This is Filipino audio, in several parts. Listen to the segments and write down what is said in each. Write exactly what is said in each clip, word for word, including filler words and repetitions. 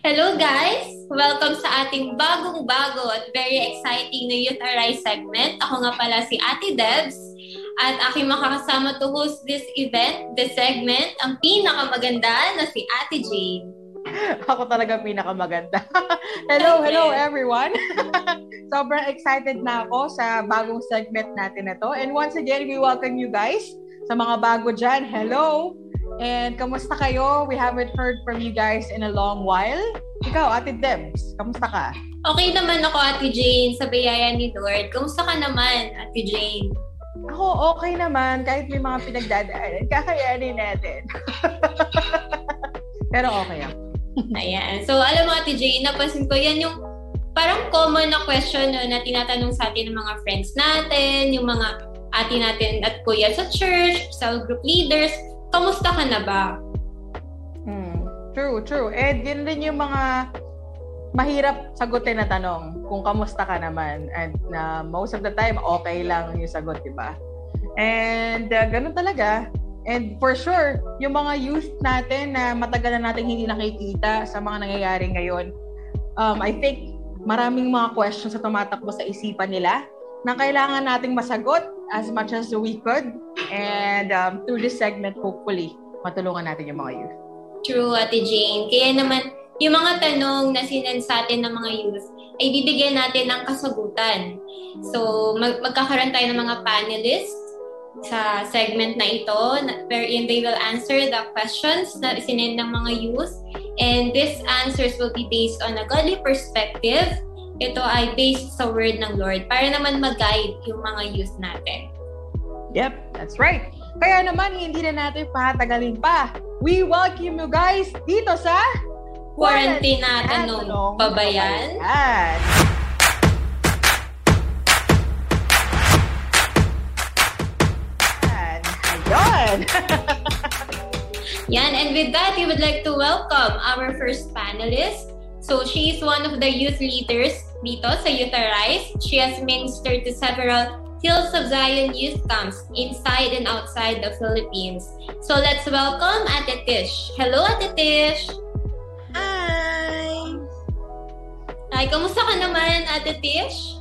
Hello guys! Welcome sa ating bagong-bago at very exciting na Youth Arise segment. Ako nga pala si Ate Debs at aking makakasama to host this event, this segment, ang pinakamaganda na si Ate Jane. Ako talaga pinakamaganda. Hello, hello everyone! Sobrang excited na ako sa bagong segment natin na to. And once again, we welcome you guys sa mga bago dyan. Hello! And kamusta kayo? We haven't heard from you guys in a long while. Ikaw, Ate Debs, kamusta ka? Okay naman ako, Ate Jane, sa biyaya ni Lord. Kamusta ka naman, Ate Jane? Ako, okay naman. Kahit may mga pinagdadaanan, kakayanin natin. Pero okay ako. Ayan. So, alam mo, Ate Jane, napansin ko, yan yung parang common na question no, na tinatanong sa atin ng mga friends natin, yung mga ate natin at kuya sa church, sa group leaders. Kamusta ka na ba? Hmm, true, true. Eh, yun din yung mga mahirap sagutin na tanong kung kamusta ka naman. And na uh, most of the time, okay lang yung sagot, di ba? And uh, ganun talaga. And for sure, yung mga youth natin na matagal na natin hindi nakikita sa mga nangyayari ngayon, um, I think maraming mga questions na tumatakbo sa isipan nila na kailangan nating masagot as much as we could. And um, through this segment, hopefully, matulungan natin yung mga youth. True, Ate Jane. Kaya naman, yung mga tanong na sinend sa atin ng mga youth, ay bibigyan natin ng kasagutan. So, mag- magkakaroon tayo ng mga panelists sa segment na ito, wherein they will answer the questions na sinend ng mga youth. And these answers will be based on a godly perspective. Ito ay based sa word ng Lord para naman mag-guide yung mga youth natin. Yep, that's right. Kaya naman, hindi na natin patatagalin pa. We welcome you guys dito sa Quaranteenatanong pa ba yan? Ayan. Yan, and with that, we would like to welcome our first panelist. So, she is one of the youth leaders dito sa Youth Arise. She has ministered to several Hills of Zion youth camps inside and outside the Philippines. So let's welcome Ate Tish. Hello, Ate Tish! Hi! Hi, kamusta ka naman, Ate Tish?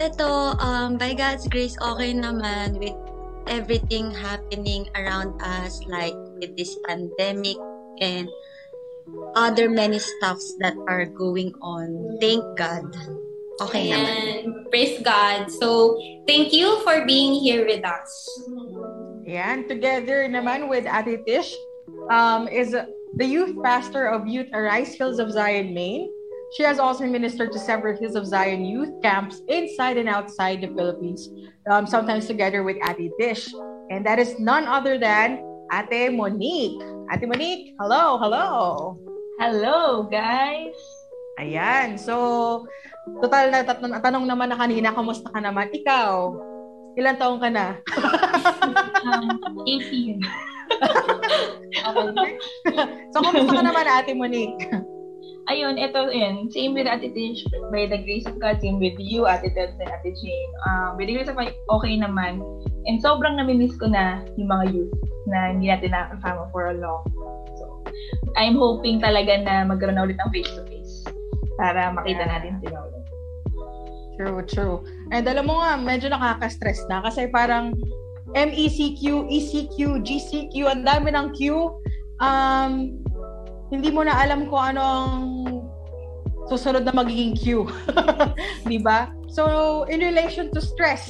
Ito, um, by God's grace, okay naman with everything happening around us, like with this pandemic and other many stuffs that are going on. Thank God. Okay and naman. Praise God. So, thank you for being here with us. Yan, together naman with Ate Tish um, is the youth pastor of Youth Arise, Hills of Zion, Maine. She has also ministered to several Hills of Zion youth camps inside and outside the Philippines, um, sometimes together with Ate Tish. And that is none other than Ate Monique. Ate Monique, hello, hello. Hello, guys. Ayan, so total na tat- tanong naman na kanina, kamusta ka naman? Ikaw, ilang taong ka na? eighteen. Okay. So, kamusta ka naman, Ate Monique? Ayun, ito yun. Same with Ate Tish. By the grace of God, same with you, Ate Debs and Ate Jane. Um, by the grace of God, okay naman. And sobrang namimiss ko na yung mga youth na hindi natin nakakasama for a long time. So, I'm hoping talaga na magkaroon na ulit ng face-to-face para makita natin sila ulit. True, true. And alam mo nga, medyo nakaka-stress na kasi parang M E C Q, E C Q, G C Q, ang dami ng Q. Um, hindi mo na alam kung anong susunod na magiging Q. Diba? So, in relation to stress,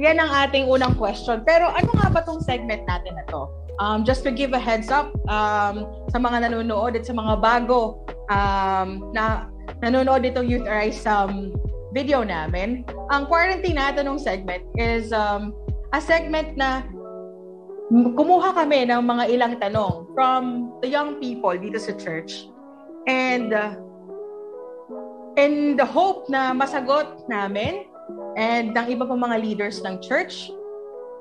yan ang ating unang question. Pero ano nga ba tong segment natin na to? Um, just to give a heads up um, sa mga nanonood at sa mga bago um, na nanonood itong Youth Arise um, video namin. Ang quarantine natin nung segment is um, a segment na kumuha kami ng mga ilang tanong from the young people dito sa church. And uh, in the hope na masagot namin and ng iba pang mga leaders ng church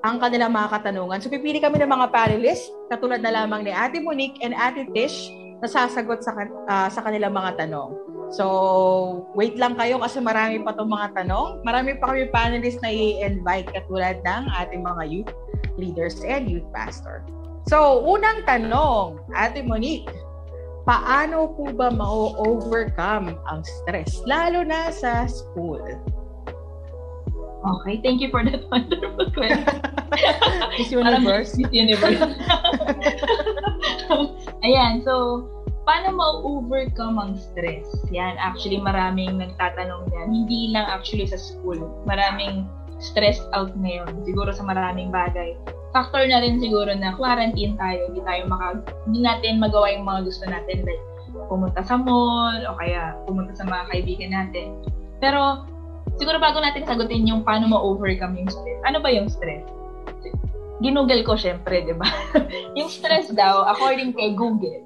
ang kanilang mga katanungan. So, pipili kami ng mga panelists katulad na lamang ni Ate Monique and Ate Tish na sasagot sa, uh, sa kanilang mga tanong. So, wait lang kayo kasi marami pa itong mga tanong. Marami pa kami panelists na i-invite katulad ng ating mga youth leaders and youth pastor. So, unang tanong, Ate Monique, paano po ba ma-overcome ang stress, lalo na sa school? Okay, thank you for that wonderful question. Miss Universe. Miss Universe. Ayan, so, paano ma-overcome ang stress? Yan, actually, maraming nagtatanong yan. Hindi lang actually sa school. Maraming stressed out ngayon. Siguro sa maraming bagay. Factor na rin siguro na quarantine tayo, hindi tayo maka, hindi natin magawa yung mga gusto natin, like pumunta sa mall o kaya pumunta sa mga kaibigan natin. Pero siguro bago natin sagutin yung paano ma-overcome yung stress, ano ba yung stress? Ginugol ko syempre, di ba? Yung stress daw, according kay Google,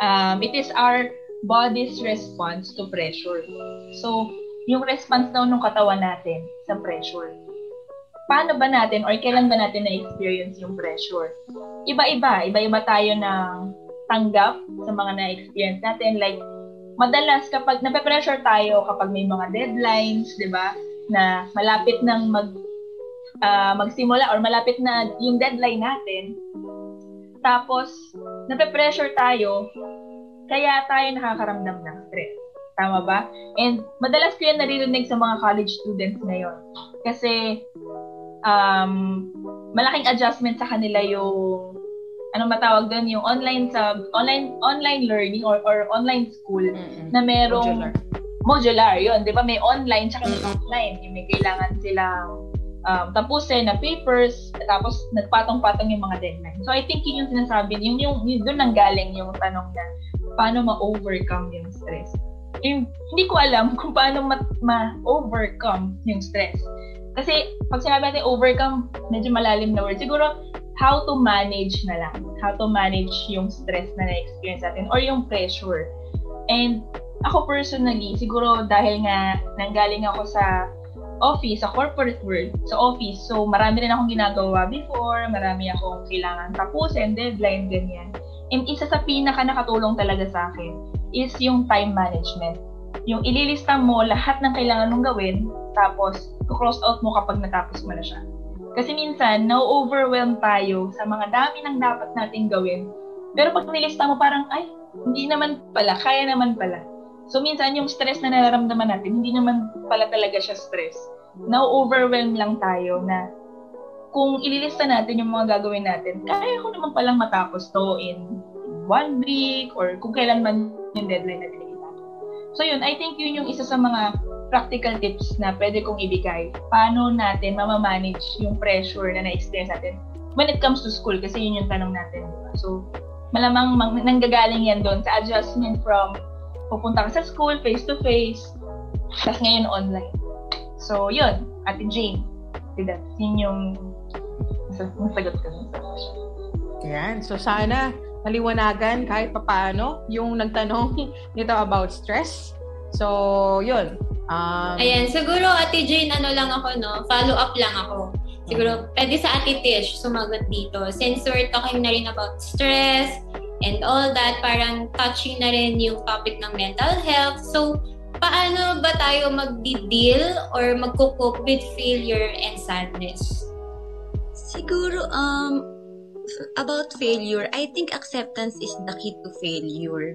um, it is our body's response to pressure. So, yung response daw ng katawan natin sa pressure. Paano ba natin or kailan ba natin na-experience yung pressure? Iba-iba. Iba-iba tayo ng tanggap sa mga na-experience natin. Like, madalas kapag nape-pressure tayo kapag may mga deadlines, di ba? Na malapit nang mag, uh, magsimula or malapit na yung deadline natin. Tapos, nape-pressure tayo, kaya tayo nakakaramdam ng stress. Tama ba? And madalas ko yan naririnig sa mga college students ngayon. Kasi, Um, malaking adjustment sa kanila yung ano matawag doon, yung online sub, online online learning or, or online school, mm-hmm, na merong modular, modular yun, di ba? May online tsaka may offline, yung may kailangan silang um, tapusin na papers, tapos nagpatong-patong yung mga deadline. So I think yun yung sinasabi, yung, yung, yung doon nanggaling yung tanong na paano ma-overcome yung stress. Yung, hindi ko alam kung paano ma- ma-overcome yung stress. Kasi pag sinabi natin overcome, medyo malalim na word. Siguro, how to manage na lang. How to manage yung stress na na-experience natin or yung pressure. And ako personally, siguro dahil nga nanggaling ako sa office, sa corporate world, sa office. So, marami rin akong ginagawa before. Marami akong kailangan tapusin, deadline, ganyan. And isa sa pinaka nakatulong talaga sa akin is yung time management. Yung ililista mo lahat ng kailangan mong gawin, tapos cross out mo kapag natapos mo na siya. Kasi minsan, na-overwhelm tayo sa mga dami ng dapat nating gawin. Pero pag nilista mo, parang, ay, hindi naman pala, kaya naman pala. So minsan, yung stress na nararamdaman natin, hindi naman pala talaga siya stress. Na-overwhelm lang tayo na kung ililista natin yung mga gagawin natin, kaya ko naman palang matapos to in one week or kung kailan man yung deadline natin. So yun, I think yun yung isa sa mga practical tips na pwede kong ibigay. Paano natin mamamanage yung pressure na na-experience natin when it comes to school? Kasi yun yung tanong natin. So, malamang mang- nanggagaling yan doon sa adjustment from pupunta ka sa school, face-to-face, tapos ngayon online. So yun, Ate Jane. Diba? Yun yung masagot ko. Yan. So sana maliwanagan kahit papaano yung nagtanong nito about stress. So, yun. Um, Ayan, siguro Ate Jane, ano lang ako, no? Follow up lang ako. Siguro, pwede sa Ate Tish sumagot dito. Since we're talking na rin about stress and all that, parang touching na rin yung topic ng mental health. So, paano ba tayo mag-deal or mag-cope with failure and sadness? Siguro, um... about failure, I think acceptance is the key to failure.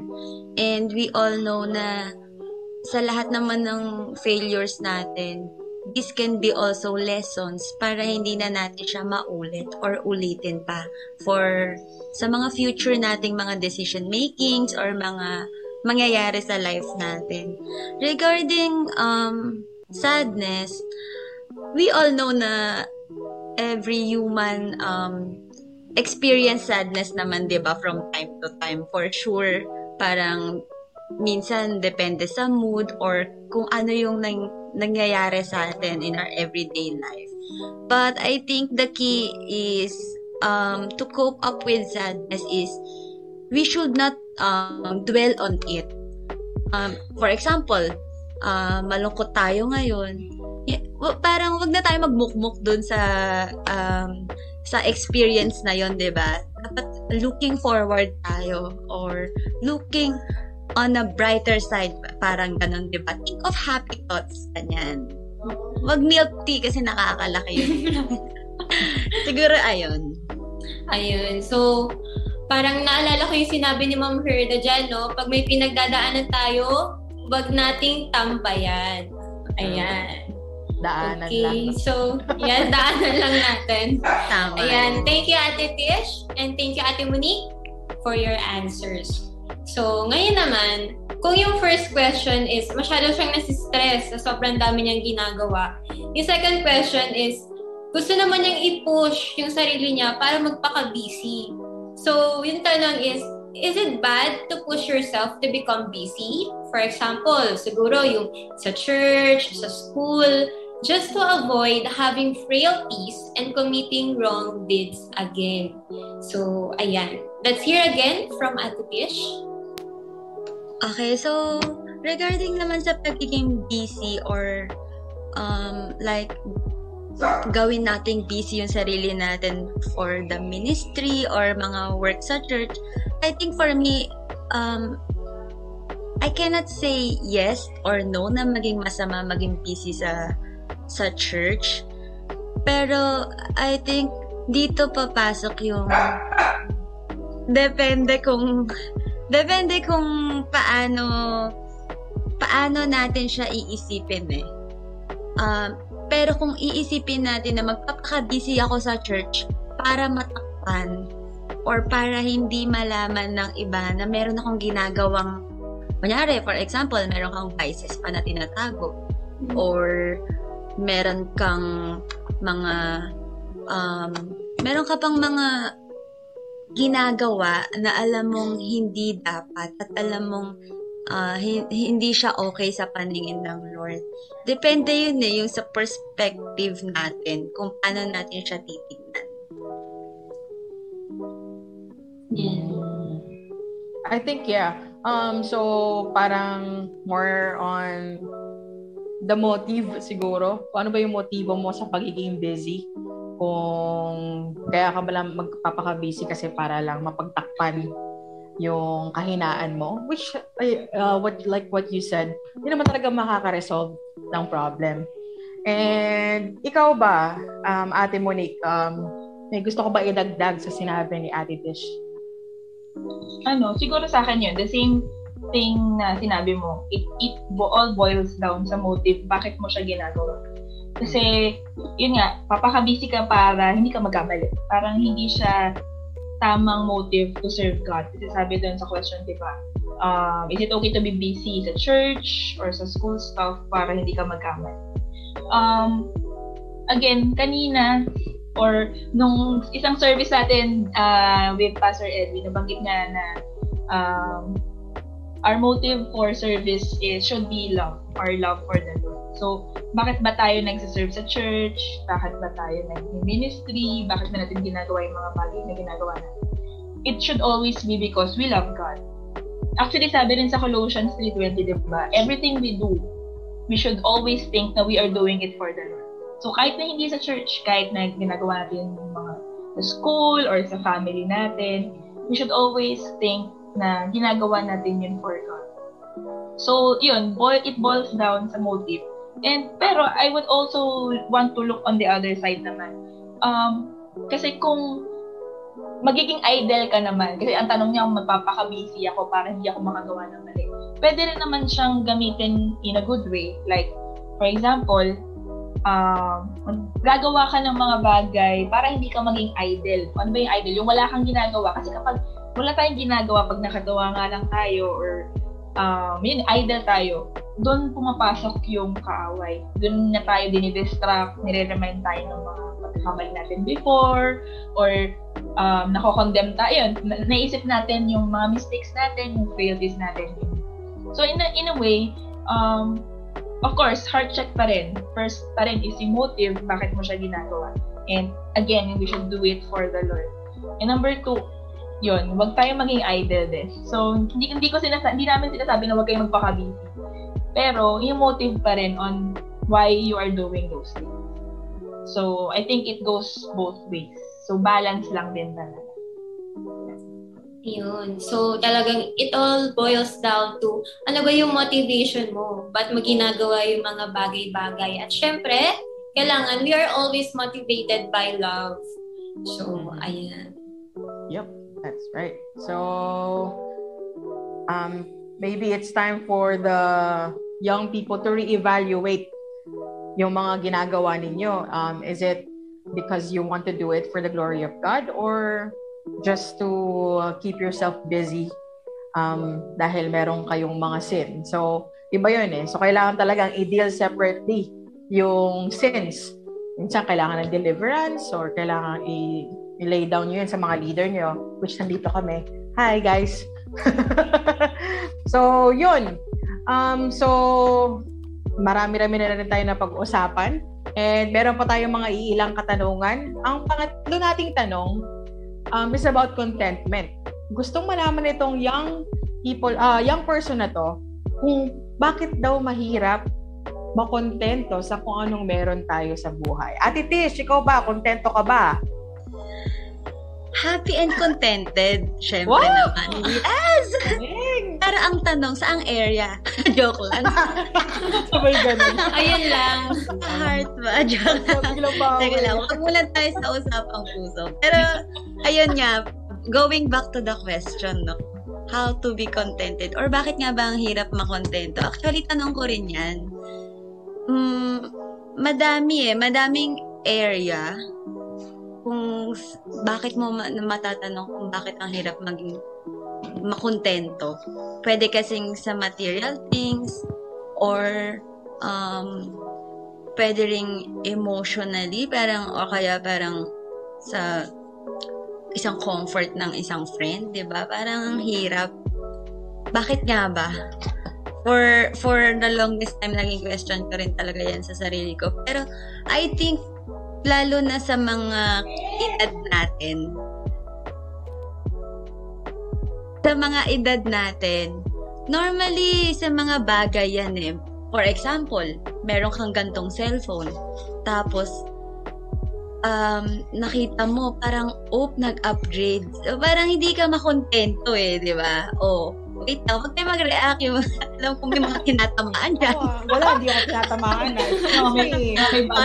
And we all know na sa lahat naman ng failures natin, this can be also lessons para hindi na natin siya maulit or ulitin pa for sa mga future nating mga decision makings or mga mangyayari sa life natin. Regarding um, sadness, we all know na every human um, experience sadness naman, 'di ba, from time to time, for sure. Parang minsan depende sa mood or kung ano yung nang- nangyayari sa atin in our everyday life. But I think the key is um to cope up with sadness is we should not um dwell on it. Um for example, uh, malungkot tayo ngayon. Parang wag na tayo magmukmuk doon sa um sa experience na yon, di ba? Dapat looking forward tayo or looking on a brighter side, parang ganun, di ba? Think of happy thoughts, ganyan. Wag milk tea kasi nakakalaki yun. Siguro, ayun. Ayun. So, parang naalala ko yung sinabi ni Ma'am Herda dyan, no? Pag may pinagdadaanan tayo, huwag nating tampayan. Ayan. Daanan okay. lang. Okay, so, yan, daanan lang natin. Tama. Ayan, thank you Ate Tish and thank you Ate Monique for your answers. So, ngayon naman, kung yung first question is masyado siyang nasistress na sobrang dami niyang ginagawa, yung second question is gusto naman niyang i-push yung sarili niya para magpaka-busy. So, yung tanong is, is it bad to push yourself to become busy? For example, siguro yung sa church, sa school, just to avoid having frailties and committing wrong deeds again. So, ayan. Let's hear again from Ate Tish. Okay, so regarding naman sa pagiging busy or um, like gawin nating busy yung sarili natin for the ministry or mga work sa church, I think for me, um, I cannot say yes or no na maging masama maging busy sa sa church. Pero I think dito papasok yung depende kung depende kung paano paano natin siya iisipin eh. Um, pero kung iisipin natin na magpapaka-busy ako sa church para matakpan or para hindi malaman ng iba na meron akong ginagawang, kunyari, for example, meron kang vices pa na tinatago or meron kang mga um, meron ka pang mga ginagawa na alam mong hindi dapat at alam mong uh, hindi siya okay sa paningin ng Lord. Depende yun eh, yung sa perspective natin kung paano natin siya titignan. I think, yeah. Um, so, parang more on the motive siguro. Kung ano ba yung motibo mo sa pagiging busy? Kung kaya ka ba lang magpapaka-busy kasi para lang mapagtakpan yung kahinaan mo. Which, uh, what, like what you said, hindi naman talaga makaka-resolve ng problem. And ikaw ba, um, Ate Monique, um, may gusto ko ba idagdag sa sinabi ni Ate Tish? Ano, siguro sa akin yun, the same thing na sinabi mo, it, it all boils down sa motive, bakit mo siya ginagawa. Kasi, yun nga, papakabisi ka para hindi ka magkamali. Parang hindi siya tamang motive to serve God. Kasi sabi doon sa question, di ba, um, is it okay to be busy sa church or sa school stuff para hindi ka magkamali? Um, again, kanina, or nung isang service natin uh, with Pastor Edwin, nabanggit niya na um, our motive for service is should be love, our love for the Lord. So, bakit ba tayo nagsiserve sa church? Bakit ba tayo nag-ministry? Bakit ba natin ginagawa yung mga bagay na ginagawa natin? It should always be because we love God. Actually, sabi rin sa Colossians three twenty, di ba? Everything we do, we should always think na we are doing it for the Lord. So, kahit na hindi sa church, kahit na ginagawa natin yung mga sa school or sa family natin, we should always think na ginagawa natin yun for God. So, yun, boil, it boils down sa motive. And, pero, I would also want to look on the other side naman. Um, kasi kung magiging idle ka naman, kasi ang tanong niya kung magpapaka-busy ako para hindi ako makagawa ng mali, pwede rin naman siyang gamitin in a good way. Like, for example, Um, gagawa ka ng mga bagay para hindi ka maging idle. Ano ba yung idle? Yung wala kang ginagawa. Kasi kapag wala tayong ginagawa, pag nakatawa nga lang tayo or um, yun, idle tayo, doon pumapasok yung kaaway. Doon na tayo dinidistract, nire-remind tayo ng mga pagkakamali natin before or um, nako-condemn tayo. Yun, naisip natin yung mga mistakes natin, yung failures natin. So in a, in a way, um, of course, heart check pa rin. First pa rin is yung motive, bakit mo siya ginagawa. And again, we should do it for the Lord. And number two, yun, huwag tayong maging idle din. So, hindi, hindi, ko sinasa- hindi namin sinasabi na huwag kayong magpaka-busy. Pero, yung motive pa rin on why you are doing those things. So, I think it goes both ways. So, balance lang din talaga. Yun. So, talagang it all boils down to ano ba yung motivation mo? Ba't mo ginagawa yung mga bagay-bagay? At syempre, kailangan we are always motivated by love. So, ayan. Yep. That's right. So, um, maybe it's time for the young people to reevaluate yung mga ginagawa ninyo. Um, is it because you want to do it for the glory of God or just to keep yourself busy um, dahil meron kayong mga sin? So, iba yun eh. So, kailangan talagang i-deal separately yung sins. Minsan, kailangan ng deliverance or kailangan i- i-lay down nyo yun sa mga leader nyo, which nandito kami. Hi, guys! So, yun. Um, so, marami-rami na rin tayo na pag-usapan. And meron pa tayong mga iilang katanungan. Ang pangatlo nating tanong um, is about contentment. Gustong malaman itong young people, uh, young person na to, kung bakit daw mahirap makontento sa kung anong meron tayo sa buhay. Ate Tish, ikaw ba? Kontento ka ba? Happy and contented. Syempre wow! Naman. Yes! Para ang tanong, saang area? Joke lang. Sabay ganun. Ayan lang. Heart ba? Joke lang. Teka lang. Magmulan tayo sa usapang puso. Pero, ayun nga, going back to the question, no? How to be contented or bakit nga ba ang hirap makontento? Actually, tanong ko rin yan. Mm, madami eh. Madaming area kung bakit mo matatanong kung bakit ang hirap maging makontento. Pwede kasing sa material things or um, pwede rin emotionally parang o kaya parang sa isang comfort ng isang friend, di ba? Parang ang hirap. Bakit nga ba? For for the longest time, naging question ko rin talaga yan sa sarili ko. Pero I think, lalo na sa mga edad natin, sa mga edad natin, normally, sa mga bagay yan eh. For example, meron kang gantong cellphone. Tapos, Um, nakita mo, parang, oh, nag-upgrade. So, parang hindi ka makontento eh, di ba? Oh, wait na, huwag tayo mag-react yung alam kung may mga tinatamaan dyan. Oh, wala, hindi ako tinatamaan. O,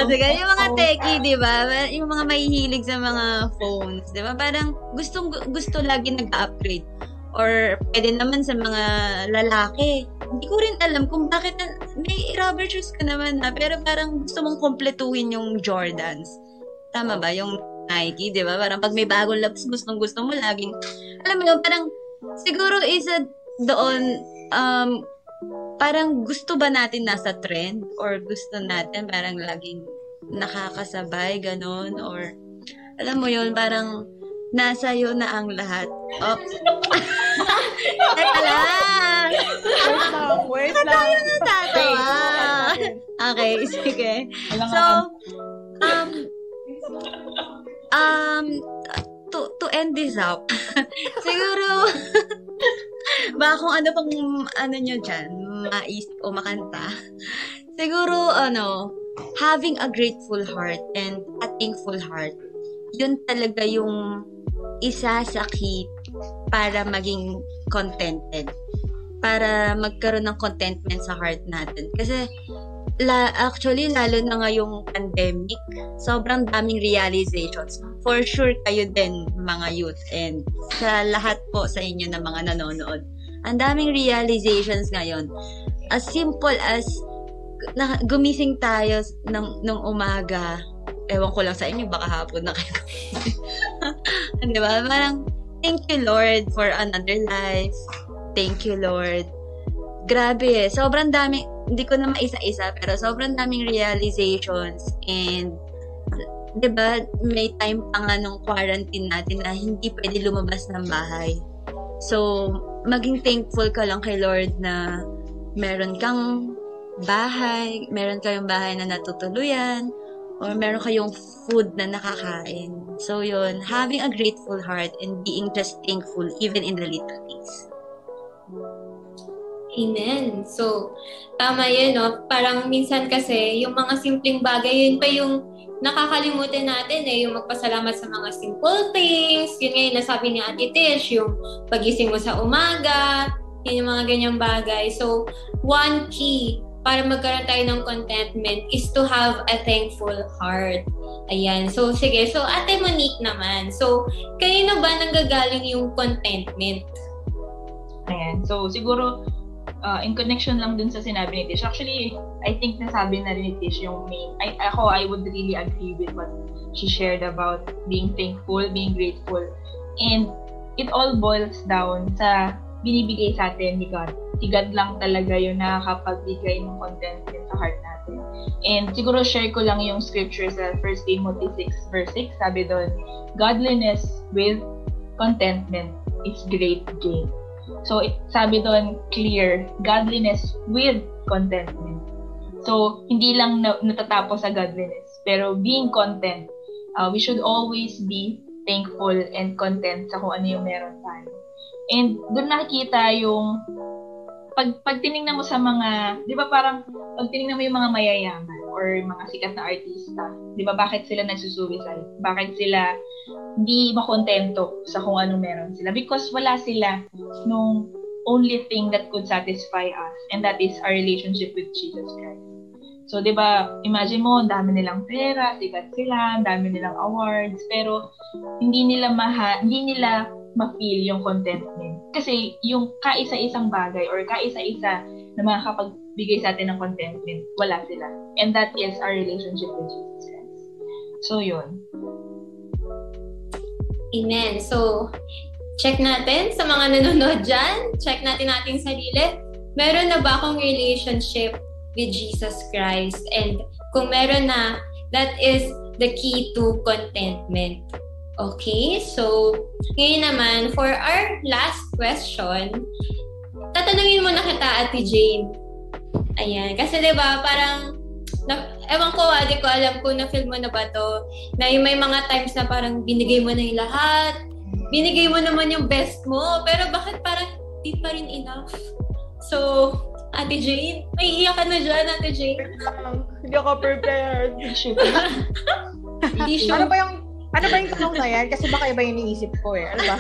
sige, yung mga techie, di ba? Yung mga mahihilig sa mga phones, di ba? Parang, gusto, gusto lagi nag-upgrade. Or, pwede naman sa mga lalaki. Hindi ko rin alam kung bakit, na, may rubber shoes ka naman na, pero parang gusto mong kompletuhin yung Jordans. Tama ba? Yung Nike, di ba? Parang pag may bagong labas, gustong-gusto mo, laging, alam mo yun, parang, siguro isa doon, um, parang gusto ba natin nasa trend? Or gusto natin parang laging nakakasabay, ganun? Or, alam mo yun, parang, nasa yun na ang lahat. Oh. Teka lang! Wait lang, wait lang. Tayo natatawa. Okay, sige. So, um, Um, to to end this up, siguro, baka kung ano pang, ano nyo dyan, maisip o makanta, siguro, ano, having a grateful heart and a thankful heart, yun talaga yung isa sa key para maging contented, para magkaroon ng contentment sa heart natin. Kasi, La, actually, lalo na ngayong pandemic, sobrang daming realizations. For sure, kayo din, mga youth, and sa lahat po sa inyo na mga nanonood. Ang daming realizations ngayon. As simple as na, gumising tayo ng, ng umaga. Ewan ko lang sa inyo, baka hapon na kayo. Di ba? Parang, thank you, Lord, for another life. Thank you, Lord. Grabe eh. Sobrang daming, hindi ko na maisa-isa, pero sobrang daming realizations and, di ba, may time pa nga nung quarantine natin na hindi pwede lumabas ng bahay. So, maging thankful ka lang kay Lord na meron kang bahay, meron kayong bahay na natutuluyan, or meron kayong food na nakakain. So, yun, having a grateful heart and being just thankful even in the little things. Amen. So, tama yun, no? Parang minsan kasi, yung mga simpleng bagay, yun pa yung nakakalimutan natin, eh. Yung magpasalamat sa mga simple things. Yun nga yung nasabi ni Ate Tish, yung pagising mo sa umaga, yun yung mga ganyang bagay. So, one key para magkaroon tayo ng contentment is to have a thankful heart. Ayan. So, sige. So, Ate Monique naman. So, kayo na ba nanggagaling yung contentment? Ayan. So, siguro, uh, in connection lang dun sa sinabi ni Tish. Actually, I think nasabi na rin ni Tish yung main... I, ako, I would really agree with what she shared about being thankful, being grateful. And it all boils down sa binibigay sa atin ni God. Si God lang talaga yun nakakapagbigay ng contentment sa heart natin. And siguro share ko lang yung scripture sa First Timothy six verse six. Sabi doon, godliness with contentment is great gain. So, sabi doon, clear, godliness with contentment. So, hindi lang natatapos sa godliness. Pero being content, uh, we should always be thankful and content sa kung ano yung meron tayo. And doon nakikita yung pag, pag tinignan mo sa mga, di ba parang, pag tinignan mo yung mga mayayaman or mga sikat na artista, di ba bakit sila nagsusuicide? Bakit sila hindi makontento sa kung ano meron sila? Because wala sila nung only thing that could satisfy us, and that is our relationship with Jesus Christ. So, di ba, imagine mo, ang dami nilang pera, sikat sila, ang dami nilang awards, pero hindi nila maha, hindi nila ma-feel yung contentment. Kasi yung kaisa-isang bagay or kaisa-isa na makakapagbigay sa atin ng contentment, wala sila. And that is our relationship with Jesus Christ. So, yun. Amen. So, check natin sa mga nanonood dyan. Check natin natin sarili. Meron na ba akong relationship with Jesus Christ? And kung meron na, that is the key to contentment. Okay, so ngayon naman, for our last question, tatanungin muna kita, Ate Jane. Ayan, kasi diba, parang, na, ewan ko, hindi ko alam kung na-feel mo na ba to, na may mga times na parang binigay mo na yung lahat, binigay mo naman yung best mo, pero bakit parang di pa rin enough? So, Ate Jane, may iiyak ka na dyan, Ate Jane. Hindi ako prepared. Ano ba yung Ano ba yung tanong na yan? Kasi baka iba yung iniisip ko eh. Ano ba?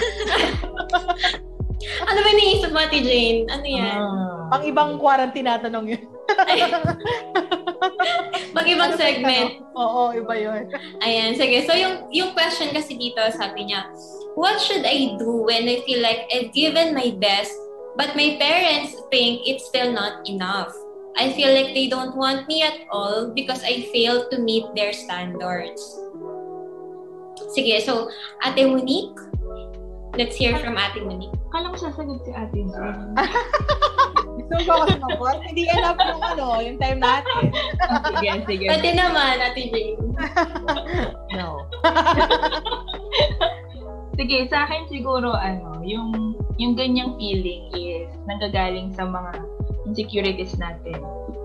Ano ba yung iniisip mo, Ate Jane? Ano yan? Uh, Pang ibang quarantinatanong yun. Pang ibang ano segment. Oo, iba yun. Ayan, sige. So yung yung question kasi dito, sabi niya, what should I do when I feel like I've given my best but my parents think it's still not enough? I feel like they don't want me at all because I failed to meet their standards. Sige, so, Ate Monique, let's hear from Ate Monique. Akala ko sasagot si Ate Jane. Gusto ko kasi mag-work. Hindi enough yung ano, yung time natin. Sige, sige. Pati naman, Ate Jane. No. Sige, sa akin siguro, ano, yung yung ganyang feeling is nanggagaling sa mga insecurities natin.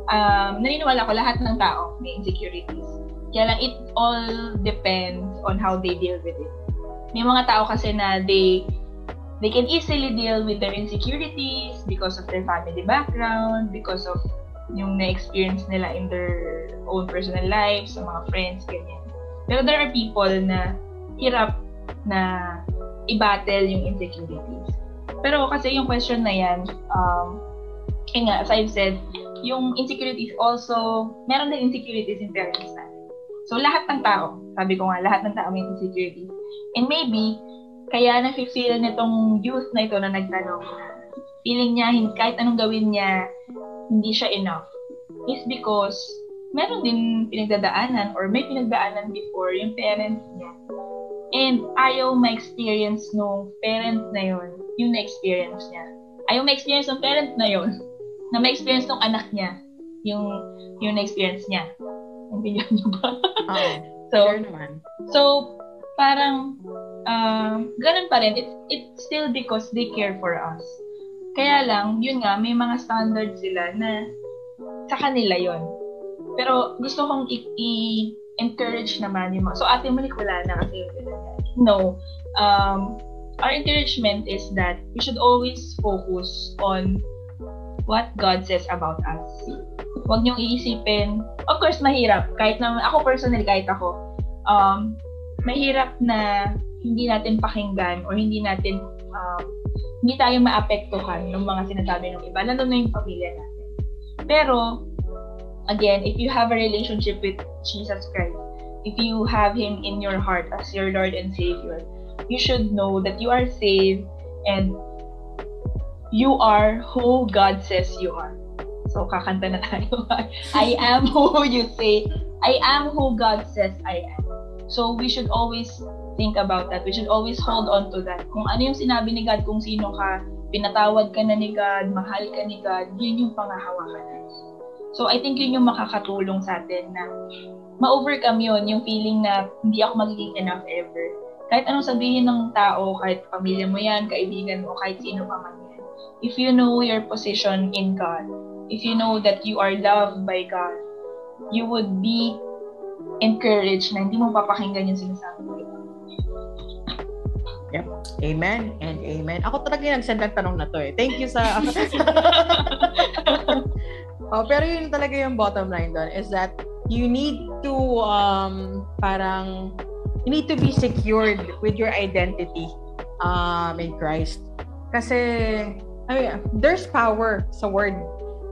Um, naniniwala ko lahat ng tao may insecurities. Kaya lang, it all depends on how they deal with it. May mga tao kasi na they they can easily deal with their insecurities because of their family background, because of yung na-experience nila in their own personal lives, sa mga friends, ganyan. Pero there are people na hirap na i-battle yung insecurities. Pero kasi yung question na yan, um, eh nga, as I've said, yung insecurities also, meron din insecurities in parents na. So, lahat ng tao, sabi ko nga, lahat ng tao may insecurity. And maybe, kaya nafe-feel nitong youth na ito na nagtanong, feeling niya, kahit anong gawin niya, hindi siya enough. It's because, meron din pinagdadaanan or may pinagdaanan before yung parents niya. And ayaw ma-experience nung parent na yun, yung na-experience niya. Ayaw ma-experience nung parent na yun, na ma-experience nung anak niya, yung, yung na-experience niya. Hindi niyo ba? Oh, so, sure naman. So, parang, uh, ganun pa rin. It's, it's still because they care for us. Kaya lang, yun nga, may mga standards sila na sa kanila yun. Pero gusto kong i- i-encourage naman yung mga... So, Ate Monique, wala na kasi yung ganun. No. Um, our encouragement is that we should always focus on what God says about us. Huwag niyong iisipin. Of course, mahirap. Kahit na, ako personally, kahit ako, um, mahirap na hindi natin pakinggan or hindi natin, um, hindi tayo maapektuhan ng mga sinasabi ng iba, lalo na yung pamilya natin. Pero, again, if you have a relationship with Jesus Christ, if you have Him in your heart as your Lord and Savior, you should know that you are saved and you are who God says you are. So, kakanta na tayo. I am who you say. I am who God says I am. So, we should always think about that. We should always hold on to that. Kung ano yung sinabi ni God, kung sino ka, pinatawad ka na ni God, mahal ka ni God, yun yung pangahawakan natin. So, I think yun yung makakatulong sa atin na ma-overcome yun, yung feeling na hindi ako magiging enough ever. Kahit anong sabihin ng tao, kahit pamilya mo yan, kaibigan mo, kahit sino pa man yan. If you know your position in God, if you know that you are loved by God, you would be encouraged na hindi mo papakinggan yung sinasabi mo. Yep. Amen and amen. Ako talaga yung nagsendang tanong na to eh. Thank you sa... Oh, pero yun talaga yung bottom line doon is that you need to um parang you need to be secured with your identity um in Christ. Kasi I mean, there's power sa word.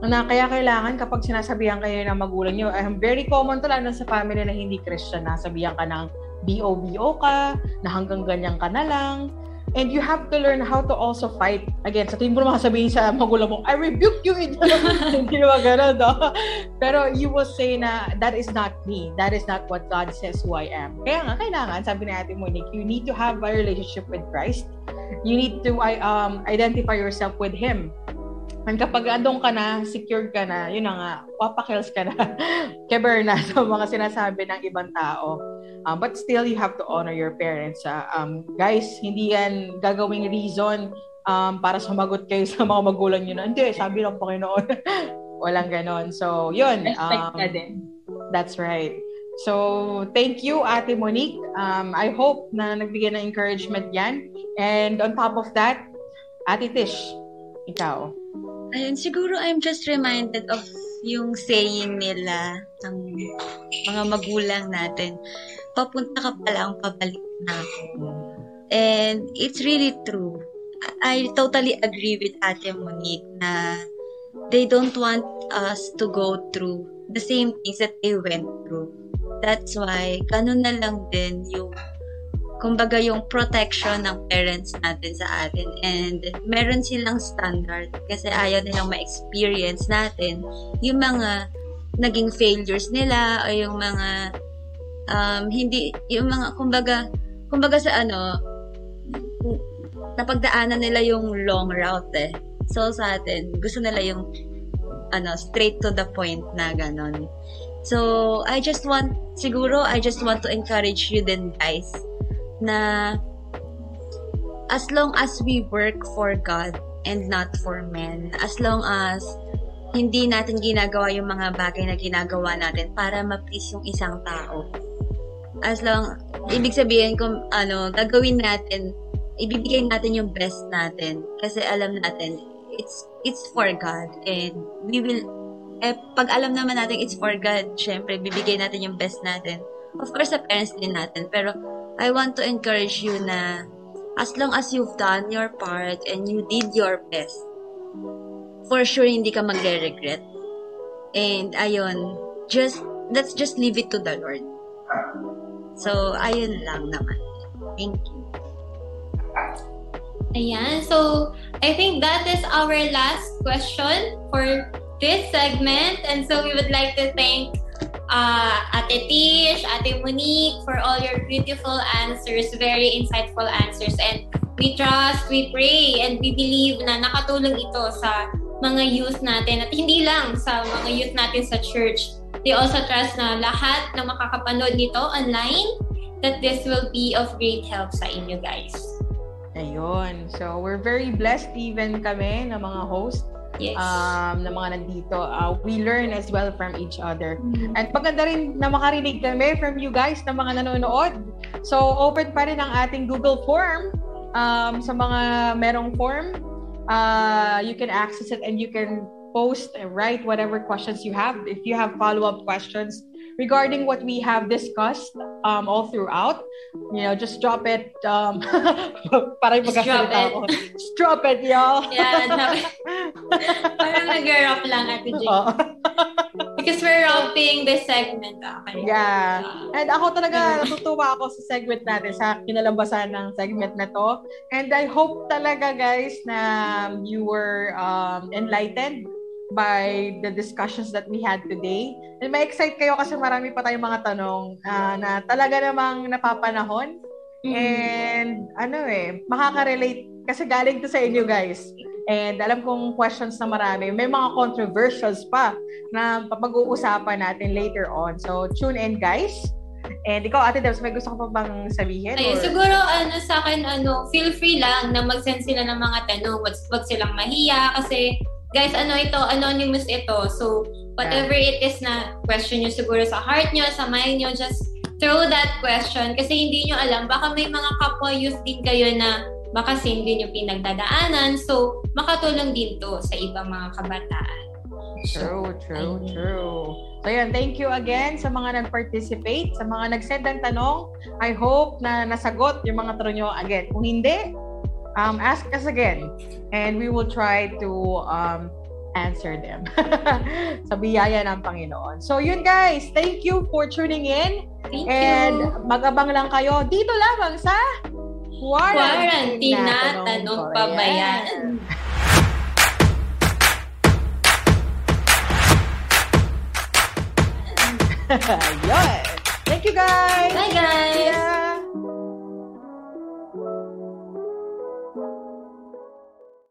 Na kaya kailangan kapag sinasabihan kayo ng magulang niyo, eh, very common to lalo sa family na hindi Christian, nasabihan ka ng B O B O ka, na hanggang ganyan ka na lang. And you have to learn how to also fight. Again, sa tingin mo makasabihin sa magulang mo, I rebuke you. Hindi naman gano'n, no? Pero you will say na, that is not me. That is not what God says who I am. Kaya nga, kailangan, sabi ni Ate Monique, you need to have a relationship with Christ. You need to um, identify yourself with Him. And kapag andong ka na, secured ka na, yun na nga, papakils ka na, keber na sa mga sinasabi ng ibang tao. Um, but still, you have to honor your parents. Uh, um, guys, hindi yan gagawing reason um, para sumagot kayo sa mga magulang nyo na, hindi, sabi ng Panginoon. Walang ganon. So, yun. Um, that's right. So, thank you, Ate Monique. Um, I hope na nagbigay ng encouragement yan. And on top of that, Ate Tish, ikaw. Ayun, siguro I'm just reminded of yung saying nila ng mga magulang natin. Papunta ka pala, ang pabalik na ako. And it's really true. I totally agree with Ate Monique na they don't want us to go through the same things that they went through. That's why, ganun na lang din yung, kumbaga yung protection ng parents natin sa atin. And meron silang standard kasi ayaw nilang ma-experience natin yung mga naging failures nila o yung mga Um, hindi, yung mga, kumbaga, kumbaga sa ano, napagdaanan nila yung long route eh. So, sa atin, gusto nila yung, ano, straight to the point na ganon. So, I just want, siguro, I just want to encourage you then, guys, na as long as we work for God and not for men, as long as hindi natin ginagawa yung mga bagay na ginagawa natin para ma-please yung isang tao. As long, ibig sabihin kung ano, gagawin natin, ibibigay natin yung best natin. Kasi alam natin, it's it's for God. And we will, eh, pag alam naman natin it's for God, syempre, bibigay natin yung best natin. Of course, sa parents din natin. Pero, I want to encourage you na, as long as you've done your part and you did your best, for sure, hindi ka magre-regret. And, ayun, just, let's just leave it to the Lord. So, ayun lang naman. Thank you. Ayan. So, I think that is our last question for this segment. And so, we would like to thank uh, Ate Tish, Ate Monique for all your beautiful answers, very insightful answers. And we trust, we pray, and we believe na nakatulong ito sa mga youth natin. At hindi lang sa mga youth natin sa church. They also trust na lahat na makakapanood nito online that this will be of great help sa inyo guys. Ayun. So, we're very blessed even kami na mga host. Yes. Um, na mga nandito. Uh, we learn as well from each other. Mm-hmm. At maganda rin na makarinig kami from you guys na mga nanonood. So, open pa rin ang ating Google form. Um, sa mga merong form, uh, you can access it and you can post and write whatever questions you have. If you have follow-up questions regarding what we have discussed um, all throughout, you know, just drop it. Um, parang just drop it. Ako. Just drop it, y'all. Yeah, no. Parang nag-rap lang, Ate Jane. Because we're wrapping this segment up. Yeah. And ako talaga natutuwa ako sa segment natin, sa kinalabasan ng segment na to. And I hope talaga, guys, na you were um, enlightened by the discussions that we had today. And ma-excite kayo kasi marami pa tayong mga tanong uh, na talaga namang napapanahon. Mm-hmm. And ano eh, makaka-relate kasi galing to sa inyo, guys. And alam kong questions na marami. May mga controversials pa na papag-uusapan natin later on. So, tune in, guys. And ikaw, Ate Debs, may gusto ko pa bang sabihin? Ay, or... Siguro, ano, sa akin, ano, feel free lang na mag-send sila ng mga tanong. Wag, wag silang mahiya kasi, guys, ano ito, anonymous ito. So, whatever yeah. it is na question nyo siguro sa heart nyo, sa mind nyo, just throw that question kasi hindi nyo alam. Baka may mga kapwa youth din kayo na baka same din yung pinagdadaanan. So, makatulong din to sa ibang mga kabataan. True, true, Ayun. true. So, yun. Thank you again sa mga nag-participate, sa mga nag-send ng tanong. I hope na nasagot yung mga tanong nyo again. Kung hindi, um, ask us again. And we will try to um, answer them. Sa biyaya ng Panginoon. So, yun, guys. Thank you for tuning in. Thank And you. Mag-abang lang kayo dito lamang sa... Quaranteenatanong pa ba yan? Thank you, guys!